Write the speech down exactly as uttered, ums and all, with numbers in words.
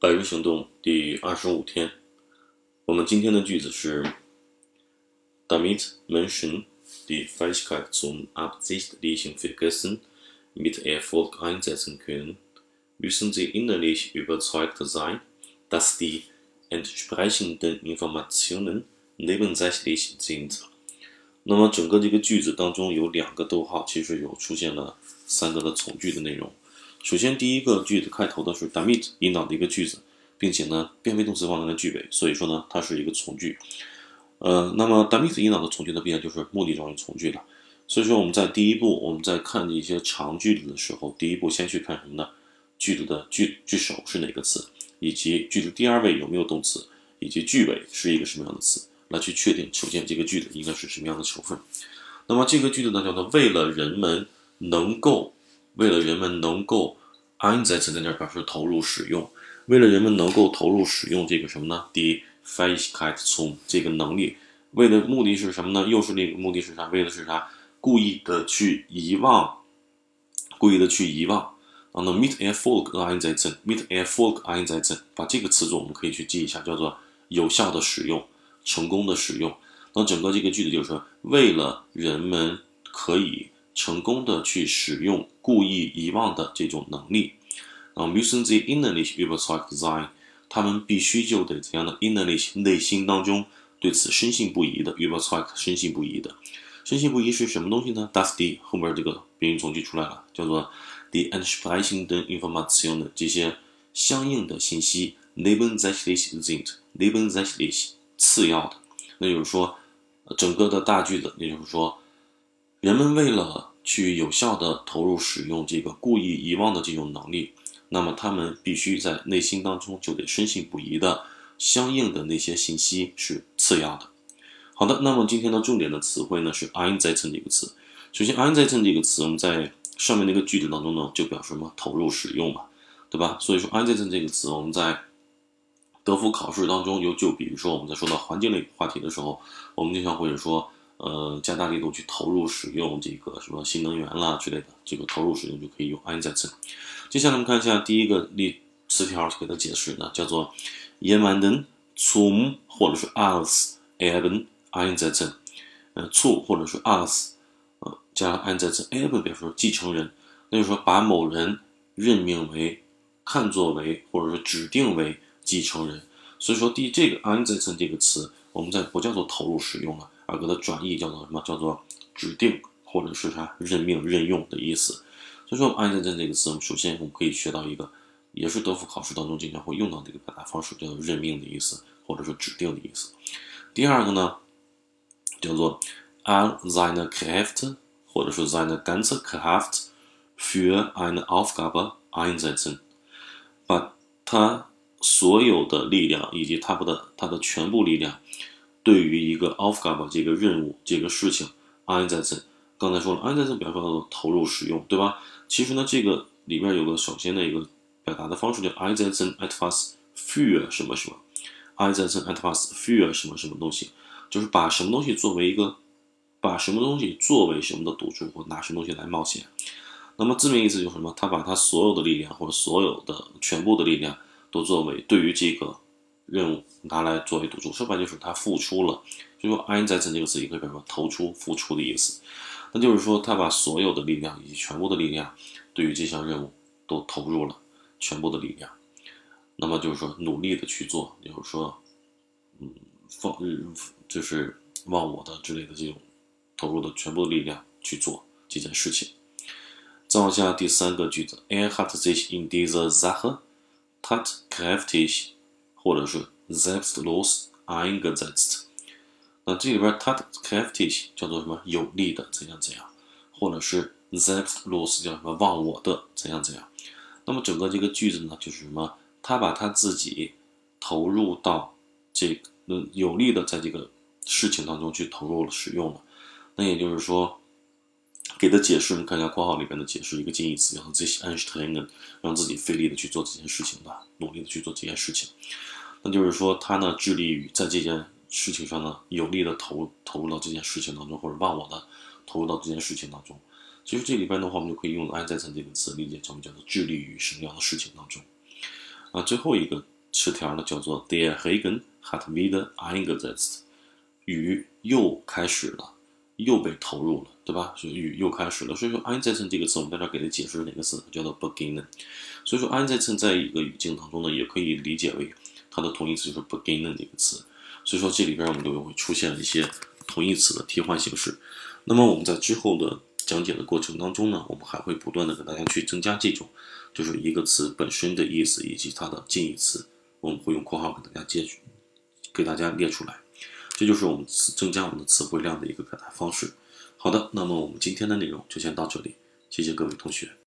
敢于行动第二十五天，我们今天的句子是 Damit Menschen, die Fähigkeit zum absichtlichen Vergessen mit Erfolg einsetzen können, müssen sie innerlich überzeugt sein, dass die entsprechenden Informationen nebensächlich sind。 那么整个这个句子当中有两个逗号，其实有出现了三个的从句的内容。首先第一个句子开头的是 damit 引导的一个句子，并且呢变位动词放在了句尾，所以说呢它是一个从句。呃，那么 damit 引导的从句呢必然就是目的状语从句了。所以说我们在第一步，我们在看一些长句子的时候，第一步先去看什么呢？句子的句句首是哪个词，以及句子第二位有没有动词，以及句尾是一个什么样的词，来去确定首先这个句子应该是什么样的成分。那么这个句子呢叫做为了人们能够。为了人们能够 einsetzen 在这表示投入使用，为了人们能够投入使用这个什么呢？ die Fähigkeit zum 这个能力，为的目的是什么呢？又是那个目的是啥？为的是啥？故意的去遗忘，故意的去遗忘。啊，那 mit Erfolg einsetzen，mit Erfolg einsetzen， 把这个词组我们可以去记一下，叫做有效的使用，成功的使用。那整个这个句子就是为了人们可以。成功的去使用故意遗忘的这种能力，啊 ，müssen sie innerlich überzeugt sein， 他们必须就得怎样的 innerlich 内心当中对此深信不疑的 überzeugt 深信不疑的，深信不疑是什么东西呢 ？dass die 后面这个宾语从句出来了，叫做 die entsprechenden Informationen 这些相应的信息 nebensächlich sind nebensächlich 次要的，那就是说整个的大句子，也就是说。人们为了去有效的投入使用这个故意遗忘的这种能力，那么他们必须在内心当中就得深信不疑的相应的那些信息是次要的。好的，那么今天的重点的词汇呢是 einsetzen 这个词。首先 einsetzen 这个词我们在上面那个句子当中呢就表示什么投入使用嘛，对吧？所以说 einsetzen 这个词我们在德福考试当中有就比如说我们在说到环境类话题的时候，我们经常会说呃，加大力度去投入使用这个什么新能源啦之类的，这个投入使用就可以用 einsetzen。接下来我们看一下第一个例词条给它解释呢，叫做 jemanden zum 或者是 als eben einsetzen， 呃 zu 或者是 als， 呃加上 einsetzen eben 表示继承人，那就是说把某人任命为、看作为或者是指定为继承人。所以说第这个 einsetzen 这个词，我们在不叫做投入使用了。而给它转译叫做什么？叫做指定或者是啥任命、任用的意思。所以说，安全证这个词，我们首先我们可以学到一个，也是德福考试当中经常会用到的一个表达方式，叫做任命的意思，或者是指定的意思。第二个呢，叫做 all seine Kräfte 或者是 seine ganze Kraft für eine Aufgabe einsetzen， 把他所有的力量以及他的他的全部力量。对于一个 Aufgabe 这个任务这个事情 einsetzen， 刚才说了 einsetzen 表示叫做投入使用，对吧？其实呢这个里面有个首先的一个表达的方式叫 einsetzen etwas für 什么什么 einsetzen etwas für 什么什么东西，就是把什么东西作为一个把什么东西作为什么的赌注或拿什么东西来冒险。那么字面意思就是什么？他把他所有的力量或者所有的全部的力量都作为对于这个任务拿来作为赌注，说白就是他付出了，所以说 einsetzen 这个词也可以表示投出、付出的意思。那就是说他把所有的力量以及全部的力量，对于这项任务都投入了全部的力量。那么就是说努力的去做，就是说，嗯，放就是忘我的之类的这种投入的全部的力量去做这件事情。再往下第三个句子 ，Er hat sich in dieser Sache tatkräftig或者是 selbstlos eingesetzt， 那这里边 tatkräftig 叫做什么有力的怎样怎样，或者是 selbstlos 叫什么忘我的怎样怎样。那么整个这个句子呢就是什么？他把他自己投入到这个、嗯、有力的在这个事情当中去投入了使用了。那也就是说给的解释，我们看一下括号里边的解释，一个近义词，让自己anstrengen，让自己费力的去做这件事情吧，努力的去做这件事情。那就是说，他呢致力于在这件事情上呢，有力的投投入到这件事情当中，或者忘我的投入到这件事情当中。其实这里边的话，我们就可以用"einsetzen"这个词理解成叫做致力于什么样的事情当中。那最后一个词条呢，叫做 Der Regen hat wieder eingesetzt， 雨又开始了，又被投入了，对吧？所以雨又开始了。所以说 Einsetzen 这个词，我们在这给它解释哪个词，叫做 Beginn。 所以说 Einsetzen 在一个语境当中呢，也可以理解为它的同义词就是 Beginnen 这个词。所以说这里边我们就会出现一些同义词的替换形式。那么我们在之后的讲解的过程当中呢，我们还会不断的给大家去增加这种，就是一个词本身的意思以及它的近义词，我们会用括号给大家列给大家列出来。这就是我们增加我们的词汇量的一个表达方式。好的，那么我们今天的内容就先到这里，谢谢各位同学。